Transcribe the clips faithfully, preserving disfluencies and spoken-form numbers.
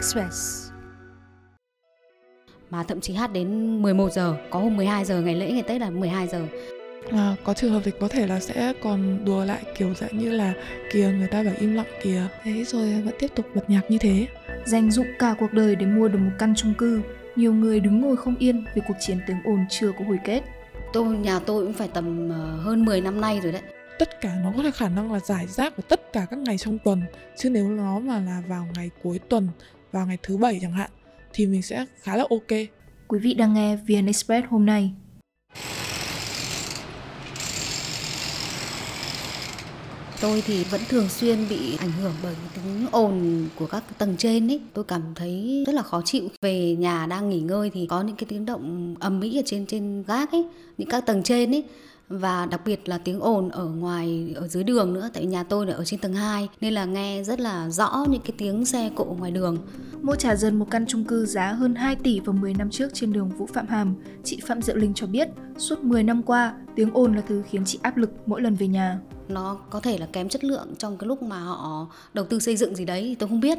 VnExpress. Mà thậm chí hát đến mười một giờ, có hôm mười hai giờ, ngày lễ ngày Tết là mười hai giờ. À, có trường hợp thì có thể là sẽ còn đùa lại kiểu dạng như là kìa người ta bảo im lặng kìa. Thế rồi vẫn tiếp tục bật nhạc như thế. Dành dụm cả cuộc đời để mua được một căn chung cư, nhiều người đứng ngồi không yên vì cuộc chiến tiếng ồn chưa có hồi kết. Tôi, nhà tôi cũng phải tầm hơn mười năm nay rồi đấy. Tất cả nó có khả năng là giải rác của tất cả các ngày trong tuần. Chứ nếu nó mà là vào ngày cuối tuần, vào ngày thứ bảy chẳng hạn, thì mình sẽ khá là ok. Quý vị đang nghe VnExpress hôm nay. Tôi thì vẫn thường xuyên bị ảnh hưởng bởi tiếng ồn của các tầng trên ấy. Tôi cảm thấy rất là khó chịu. Về nhà đang nghỉ ngơi thì có những cái tiếng động ầm ĩ ở trên trên gác ấy, những các tầng trên ấy. Và đặc biệt là tiếng ồn ở ngoài, ở dưới đường nữa. Tại nhà tôi là ở trên tầng hai, nên là nghe rất là rõ những cái tiếng xe cộ ngoài đường. Mua trả dần một căn chung cư giá hơn hai tỷ vào mười năm trước trên đường Vũ Phạm Hàm, chị Phạm Diệu Linh cho biết suốt mười năm qua, tiếng ồn là thứ khiến chị áp lực mỗi lần về nhà. Nó có thể là kém chất lượng trong cái lúc mà họ đầu tư xây dựng gì đấy thì tôi không biết.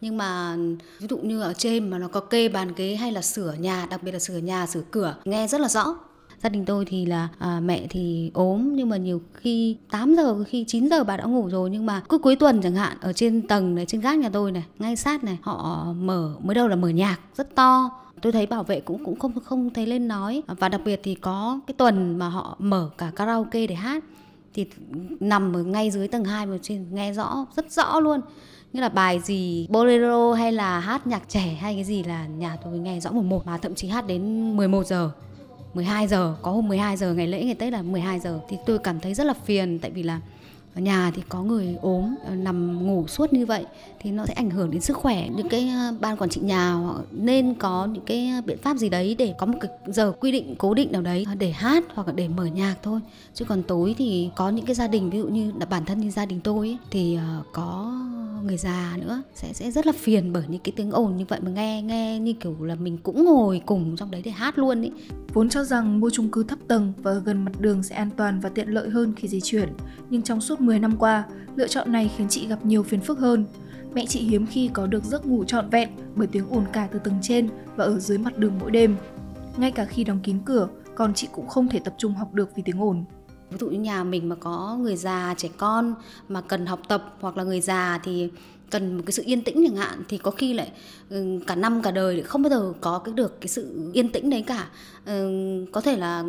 Nhưng mà ví dụ như ở trên mà nó có kê bàn ghế hay là sửa nhà, đặc biệt là sửa nhà, sửa cửa, nghe rất là rõ. Gia đình tôi thì là à, mẹ thì ốm, nhưng mà nhiều khi tám giờ, khi chín giờ bà đã ngủ rồi. Nhưng mà cứ cuối tuần chẳng hạn, ở trên tầng này, trên gác nhà tôi này, ngay sát này, họ mở, mới đầu là mở nhạc rất to. Tôi thấy bảo vệ cũng cũng không không thấy lên nói. Và đặc biệt thì có cái tuần mà họ mở cả karaoke để hát, thì nằm ở ngay dưới tầng hai mà trên nghe rõ, rất rõ luôn. Như là bài gì bolero hay là hát nhạc trẻ hay cái gì là nhà tôi nghe rõ một một. Mà thậm chí hát đến mười một giờ, mười hai giờ, có hôm mười hai giờ, ngày lễ ngày Tết là mười hai giờ. Thì tôi cảm thấy rất là phiền, tại vì là ở nhà thì có người ốm, nằm ngủ suốt như vậy thì nó sẽ ảnh hưởng đến sức khỏe. Những cái ban quản trị nhà họ nên có những cái biện pháp gì đấy để có một cái giờ quy định cố định nào đấy để hát hoặc là để mở nhạc thôi. Chứ còn tối thì có những cái gia đình, ví dụ như là bản thân như gia đình tôi ấy, thì có người già nữa sẽ sẽ rất là phiền bởi những cái tiếng ồn như vậy mà nghe nghe như kiểu là mình cũng ngồi cùng trong đấy để hát luôn ấy. Vốn cho rằng mua chung cư thấp tầng và gần mặt đường sẽ an toàn và tiện lợi hơn khi di chuyển, nhưng trong suốt mười năm qua, lựa chọn này khiến chị gặp nhiều phiền phức hơn. Mẹ chị hiếm khi có được giấc ngủ trọn vẹn bởi tiếng ồn cả từ tầng trên và ở dưới mặt đường mỗi đêm. Ngay cả khi đóng kín cửa, con chị cũng không thể tập trung học được vì tiếng ồn. Ví dụ như nhà mình mà có người già, trẻ con mà cần học tập, hoặc là người già thì cần một cái sự yên tĩnh chẳng hạn, thì có khi lại cả năm cả đời không bao giờ có cái được cái sự yên tĩnh đấy cả. Ừ, có thể là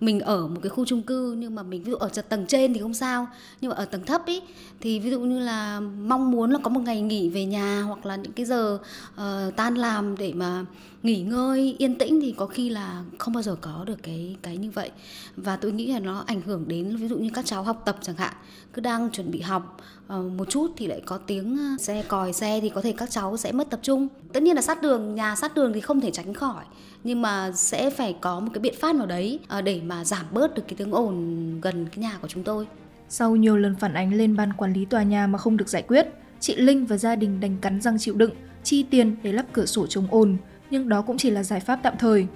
mình ở một cái khu chung cư, nhưng mà mình ví dụ ở tầng trên thì không sao, nhưng mà ở tầng thấp ý, thì ví dụ như là mong muốn là có một ngày nghỉ về nhà, hoặc là những cái giờ uh, tan làm để mà nghỉ ngơi yên tĩnh, thì có khi là không bao giờ có được cái cái như vậy. Và tôi nghĩ là nó ảnh hưởng đến ví dụ như các cháu học tập chẳng hạn, cứ đang chuẩn bị học uh, một chút thì lại có tiếng xe còi xe, thì có thể các cháu sẽ mất tập trung. Tất nhiên là sát đường, nhà sát đường thì không thể tránh khỏi, nhưng mà sẽ phải có một cái biện pháp nào đấy để mà giảm bớt được cái tiếng ồn gần cái nhà của chúng tôi. Sau nhiều lần phản ánh lên ban quản lý tòa nhà mà không được giải quyết, chị Linh và gia đình đành cắn răng chịu đựng, chi tiền để lắp cửa sổ chống ồn, nhưng đó cũng chỉ là giải pháp tạm thời.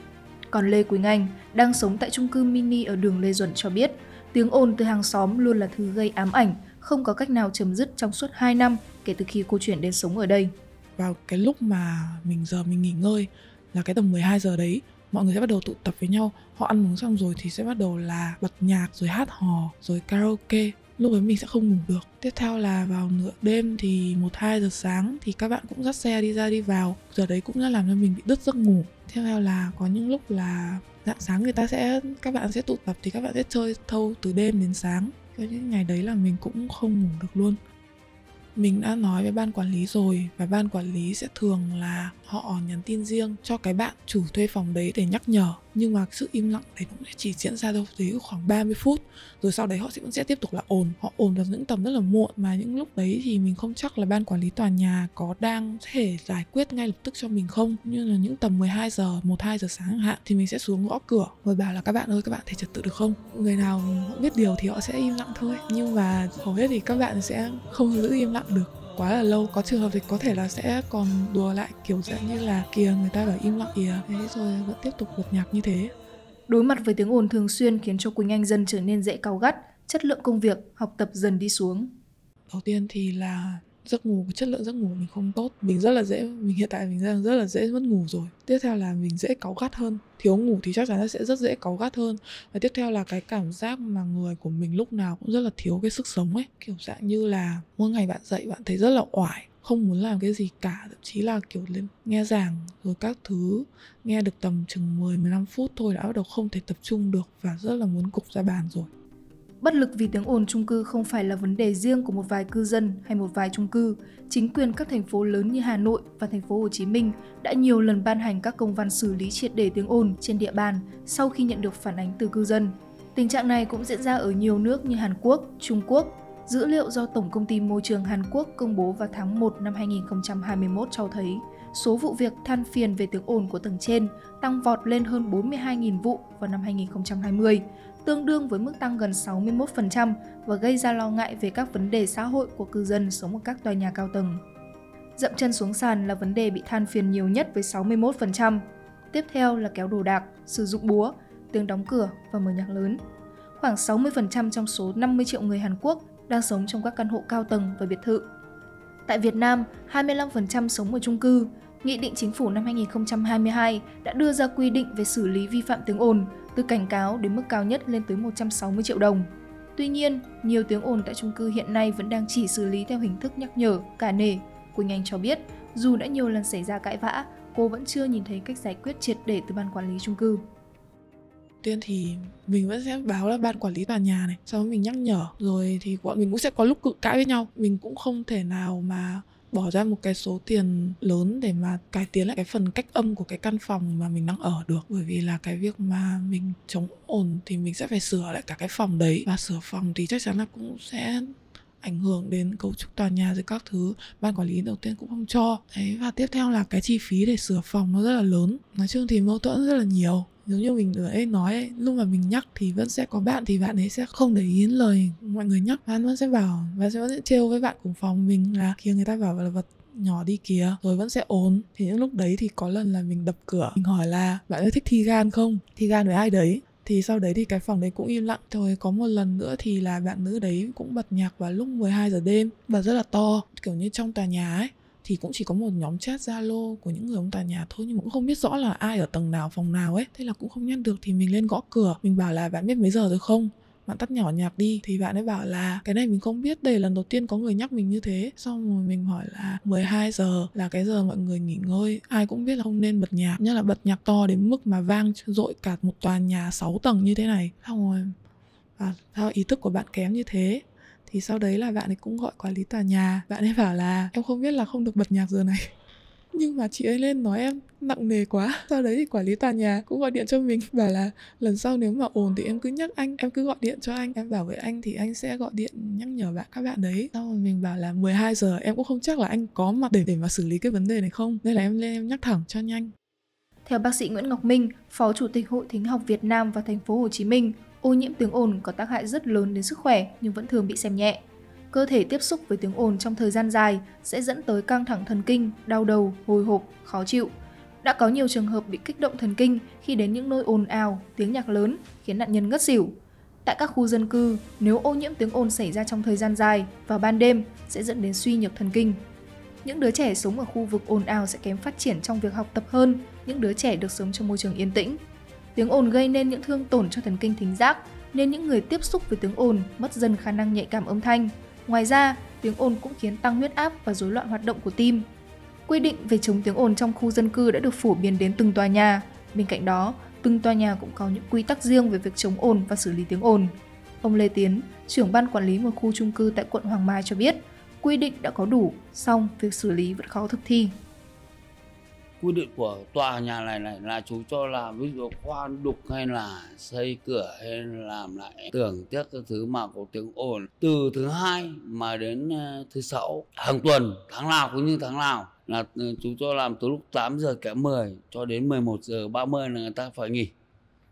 Còn Lê Quỳnh Anh đang sống tại chung cư mini ở đường Lê Duẩn cho biết, tiếng ồn từ hàng xóm luôn là thứ gây ám ảnh, không có cách nào chấm dứt trong suốt hai năm kể từ khi cô chuyển đến sống ở đây. Vào cái lúc mà mình giờ mình nghỉ ngơi là cái tầm mười hai giờ đấy, mọi người sẽ bắt đầu tụ tập với nhau. Họ ăn uống xong rồi thì sẽ bắt đầu là bật nhạc, rồi hát hò, rồi karaoke. Lúc ấy mình sẽ không ngủ được. Tiếp theo là vào nửa đêm thì một đến hai giờ sáng thì các bạn cũng dắt xe đi ra đi vào. Giờ đấy cũng đã làm cho mình bị đứt giấc ngủ. Tiếp theo là có những lúc là dạng sáng người ta sẽ, các bạn sẽ tụ tập thì các bạn sẽ chơi thâu từ đêm đến sáng. Cái ngày đấy là mình cũng không ngủ được luôn. Mình đã nói với ban quản lý rồi, và ban quản lý sẽ thường là họ nhắn tin riêng cho cái bạn chủ thuê phòng đấy để nhắc nhở. Nhưng mà sự im lặng đấy cũng chỉ diễn ra đâu tới khoảng ba mươi phút, rồi sau đấy họ sẽ, cũng sẽ tiếp tục là ồn. Họ ồn vào những tầm rất là muộn, mà những lúc đấy thì mình không chắc là ban quản lý tòa nhà có đang thể giải quyết ngay lập tức cho mình không. Như là những tầm mười hai giờ, một đến hai giờ sáng chẳng hạn, thì mình sẽ xuống gõ cửa rồi bảo là các bạn ơi, các bạn thể trật tự được không? Người nào biết điều thì họ sẽ im lặng thôi. Nhưng mà hầu hết thì các bạn sẽ không giữ im lặng được quá là lâu. Có trường hợp thì có thể là sẽ còn đùa lại kiểu dạng như là kìa người ta bảo im lặng kìa, thế rồi vẫn tiếp tục bật nhạc như thế. Đối mặt với tiếng ồn thường xuyên khiến cho Quỳnh Anh dần trở nên dễ cáu gắt, chất lượng công việc, học tập dần đi xuống. Đầu tiên thì là giấc ngủ, chất lượng giấc ngủ mình không tốt. Mình rất là dễ, mình hiện tại mình đang rất là dễ mất ngủ rồi. Tiếp theo là mình dễ cáu gắt hơn. Thiếu ngủ thì chắc chắn nó sẽ rất dễ cáu gắt hơn. Và tiếp theo là cái cảm giác mà người của mình lúc nào cũng rất là thiếu cái sức sống ấy. Kiểu dạng như là mỗi ngày bạn dậy bạn thấy rất là oải, không muốn làm cái gì cả, thậm chí là kiểu lên nghe giảng rồi các thứ, nghe được tầm chừng mười đến mười lăm phút thôi đã bắt đầu không thể tập trung được và rất là muốn cục ra bàn rồi. Bất lực vì tiếng ồn chung cư không phải là vấn đề riêng của một vài cư dân hay một vài chung cư. Chính quyền các thành phố lớn như Hà Nội và thành phố Hồ Chí Minh đã nhiều lần ban hành các công văn xử lý triệt để tiếng ồn trên địa bàn sau khi nhận được phản ánh từ cư dân. Tình trạng này cũng diễn ra ở nhiều nước như Hàn Quốc, Trung Quốc. Dữ liệu do Tổng công ty Môi trường Hàn Quốc công bố vào tháng một năm hai nghìn không trăm hai mươi mốt cho thấy số vụ việc than phiền về tiếng ồn của tầng trên tăng vọt lên hơn bốn mươi hai nghìn vụ vào năm hai nghìn không trăm hai mươi, tương đương với mức tăng gần sáu mươi mốt phần trăm và gây ra lo ngại về các vấn đề xã hội của cư dân sống ở các tòa nhà cao tầng. Dậm chân xuống sàn là vấn đề bị than phiền nhiều nhất với sáu mươi mốt phần trăm. Tiếp theo là kéo đồ đạc, sử dụng búa, tiếng đóng cửa và mở nhạc lớn. Khoảng sáu mươi phần trăm trong số năm mươi triệu người Hàn Quốc đang sống trong các căn hộ cao tầng và biệt thự. Tại Việt Nam, hai mươi lăm phần trăm sống ở chung cư. Nghị định Chính phủ năm hai nghìn không trăm hai mươi hai đã đưa ra quy định về xử lý vi phạm tiếng ồn, từ cảnh cáo đến mức cao nhất lên tới một trăm sáu mươi triệu đồng. Tuy nhiên, nhiều tiếng ồn tại chung cư hiện nay vẫn đang chỉ xử lý theo hình thức nhắc nhở, cả nể. Quỳnh Anh cho biết, dù đã nhiều lần xảy ra cãi vã, cô vẫn chưa nhìn thấy cách giải quyết triệt để từ ban quản lý chung cư. Tiên thì mình vẫn sẽ báo là ban quản lý tòa nhà này, sau đó mình nhắc nhở, rồi thì bọn mình cũng sẽ có lúc cự cãi với nhau. Mình cũng không thể nào mà bỏ ra một cái số tiền lớn để mà cải tiến lại cái phần cách âm của cái căn phòng mà mình đang ở được, bởi vì là cái việc mà mình chống ồn thì mình sẽ phải sửa lại cả cái phòng đấy, và sửa phòng thì chắc chắn là cũng sẽ ảnh hưởng đến cấu trúc tòa nhà rồi các thứ. Ban quản lý đầu tiên cũng không cho đấy, và tiếp theo là cái chi phí để sửa phòng nó rất là lớn. Nói chung thì mâu thuẫn rất là nhiều. Giống như mình ấy nói ấy, lúc mà mình nhắc thì vẫn sẽ có bạn, thì bạn ấy sẽ không để ý lời mọi người nhắc. Bạn vẫn sẽ bảo, bạn sẽ vẫn sẽ trêu với bạn cùng phòng mình là kia người ta bảo là vật nhỏ đi kìa, rồi vẫn sẽ ồn. Thì những lúc đấy thì có lần là mình đập cửa, mình hỏi là bạn ấy thích thi gan không? Thi gan với ai đấy? Thì sau đấy thì cái phòng đấy cũng im lặng. Rồi có một lần nữa thì là bạn nữ đấy cũng bật nhạc vào lúc mười hai giờ đêm, và rất là to, kiểu như trong tòa nhà ấy. Thì cũng chỉ có một nhóm chat Zalo của những người trong tòa nhà thôi, nhưng mà cũng không biết rõ là ai ở tầng nào, phòng nào ấy. Thế là cũng không nhắc được, thì mình lên gõ cửa. Mình bảo là bạn biết mấy giờ rồi không? Bạn tắt nhỏ nhạc đi. Thì bạn ấy bảo là cái này mình không biết, đây là lần đầu tiên có người nhắc mình như thế. Xong rồi mình hỏi là mười hai giờ là cái giờ mọi người nghỉ ngơi, ai cũng biết là không nên bật nhạc, nhất là bật nhạc to đến mức mà vang dội cả một tòa nhà sáu tầng như thế này. Xong rồi và sao ý thức của bạn kém như thế. Thì sau đấy là bạn ấy cũng gọi quản lý tòa nhà. Bạn ấy bảo là em không biết là không được bật nhạc giờ này. Nhưng mà chị ấy lên nói em nặng nề quá. Sau đấy thì quản lý tòa nhà cũng gọi điện cho mình, bảo là lần sau nếu mà ồn thì em cứ nhắc anh, em cứ gọi điện cho anh, em bảo với anh thì anh sẽ gọi điện nhắc nhở bạn các bạn đấy. Sau rồi mình bảo là mười hai giờ em cũng không chắc là anh có mặt để, để mà xử lý cái vấn đề này không, nên là em lên em nhắc thẳng cho nhanh. Theo bác sĩ Nguyễn Ngọc Minh, Phó Chủ tịch Hội Thính học Việt Nam và thành phố Hồ Chí Minh, ô nhiễm tiếng ồn có tác hại rất lớn đến sức khỏe nhưng vẫn thường bị xem nhẹ. Cơ thể tiếp xúc với tiếng ồn trong thời gian dài sẽ dẫn tới căng thẳng thần kinh, đau đầu, hồi hộp, khó chịu. Đã có nhiều trường hợp bị kích động thần kinh khi đến những nơi ồn ào, tiếng nhạc lớn khiến nạn nhân ngất xỉu. Tại các khu dân cư, nếu ô nhiễm tiếng ồn xảy ra trong thời gian dài vào ban đêm sẽ dẫn đến suy nhược thần kinh. Những đứa trẻ sống ở khu vực ồn ào sẽ kém phát triển trong việc học tập hơn những đứa trẻ được sống trong môi trường yên tĩnh. Tiếng ồn gây nên những thương tổn cho thần kinh thính giác, nên những người tiếp xúc với tiếng ồn mất dần khả năng nhạy cảm âm thanh. Ngoài ra, tiếng ồn cũng khiến tăng huyết áp và rối loạn hoạt động của tim. Quy định về chống tiếng ồn trong khu dân cư đã được phổ biến đến từng tòa nhà. Bên cạnh đó, từng tòa nhà cũng có những quy tắc riêng về việc chống ồn và xử lý tiếng ồn. Ông Lê Tiến, trưởng ban quản lý một khu chung cư tại quận Hoàng Mai cho biết, quy định đã có đủ, song việc xử lý vẫn khó thực thi. Quy định của tòa nhà này, này là chú cho là ví dụ khoan đục hay là xây cửa hay làm lại tường tiếc các thứ mà có tiếng ồn từ thứ hai mà đến thứ sáu hàng tuần, tháng nào cũng như tháng nào là chú cho làm từ lúc tám giờ kém mười cho đến mười một giờ ba mươi là người ta phải nghỉ.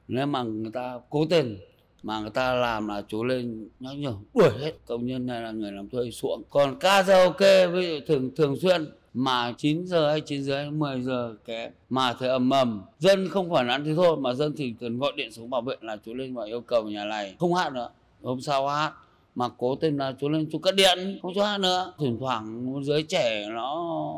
Nếu mà người ta cố tình mà người ta làm là chú lên nhắc nhở đuổi hết công nhân hay là người làm thuê xuống. Còn karaoke ví dụ thường thường xuyên mà chín giờ hay chín giờ mười giờ kém mà thấy ầm ầm, dân không phản ánh thì thôi, mà dân thì cần gọi điện xuống bảo vệ là chú lên và yêu cầu nhà này không hát nữa, hôm sau hát. mà cố tình là chú lên chú cắt điện, không cho hát nữa. Thỉnh thoảng giới trẻ nó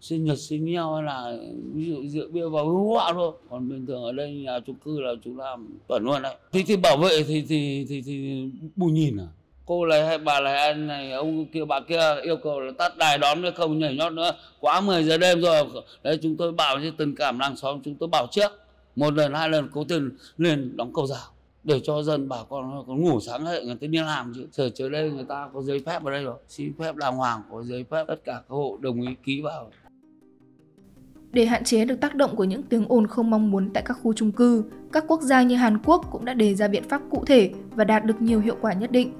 sinh nhật sinh nhau hay là ví dụ rượu bia vào hú họa thôi. Còn bình thường ở đây nhà chung cư là chú làm tuần luôn đấy. Thì thì bảo vệ thì thì thì, thì bù nhìn à. Cô này hay bà này, anh này, ông kia bà kia yêu cầu là tắt đài đón nữa, không nhảy nhót nữa, quá mười giờ đêm rồi. Đấy, chúng tôi bảo như tình cảm làng xóm, chúng tôi bảo trước một lần hai lần cố tình lên đóng cầu rào để cho dân bảo con còn ngủ sáng dậy người ta đi làm chứ. Giờ tới đây người ta có giấy phép ở đây rồi, xin phép đàng hoàng, có giấy phép tất cả các hộ đồng ý ký vào. Để hạn chế được tác động của những tiếng ồn không mong muốn tại các khu chung cư, các quốc gia như Hàn Quốc cũng đã đề ra biện pháp cụ thể và đạt được nhiều hiệu quả nhất định.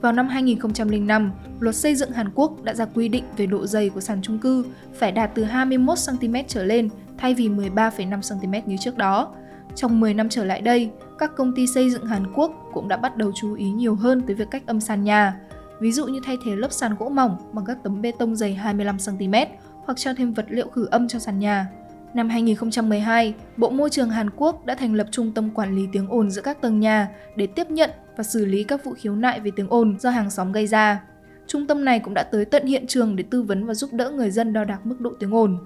Vào năm hai nghìn không trăm lẻ năm, luật xây dựng Hàn Quốc đã ra quy định về độ dày của sàn chung cư phải đạt từ hai mươi mốt xăng-ti-mét trở lên thay vì mười ba phẩy năm xăng-ti-mét như trước đó. Trong mười năm trở lại đây, các công ty xây dựng Hàn Quốc cũng đã bắt đầu chú ý nhiều hơn tới việc cách âm sàn nhà, ví dụ như thay thế lớp sàn gỗ mỏng bằng các tấm bê tông dày hai mươi lăm xăng-ti-mét hoặc cho thêm vật liệu khử âm cho sàn nhà. Năm hai nghìn không trăm mười hai, Bộ Môi trường Hàn Quốc đã thành lập Trung tâm Quản lý Tiếng ồn giữa các tầng nhà để tiếp nhận và xử lý các vụ khiếu nại về tiếng ồn do hàng xóm gây ra. Trung tâm này cũng đã tới tận hiện trường để tư vấn và giúp đỡ người dân đo đạc mức độ tiếng ồn.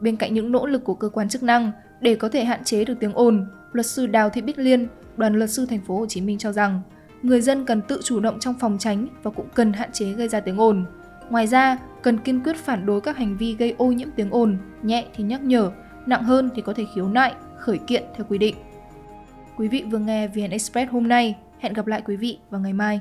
Bên cạnh những nỗ lực của cơ quan chức năng để có thể hạn chế được tiếng ồn, luật sư Đào Thị Bích Liên, đoàn luật sư thành phố Hồ Chí Minh cho rằng người dân cần tự chủ động trong phòng tránh và cũng cần hạn chế gây ra tiếng ồn. Ngoài ra, cần kiên quyết phản đối các hành vi gây ô nhiễm tiếng ồn, nhẹ thì nhắc nhở, nặng hơn thì có thể khiếu nại, khởi kiện theo quy định. Quý vị vừa nghe VnExpress hôm nay, hẹn gặp lại quý vị vào ngày mai.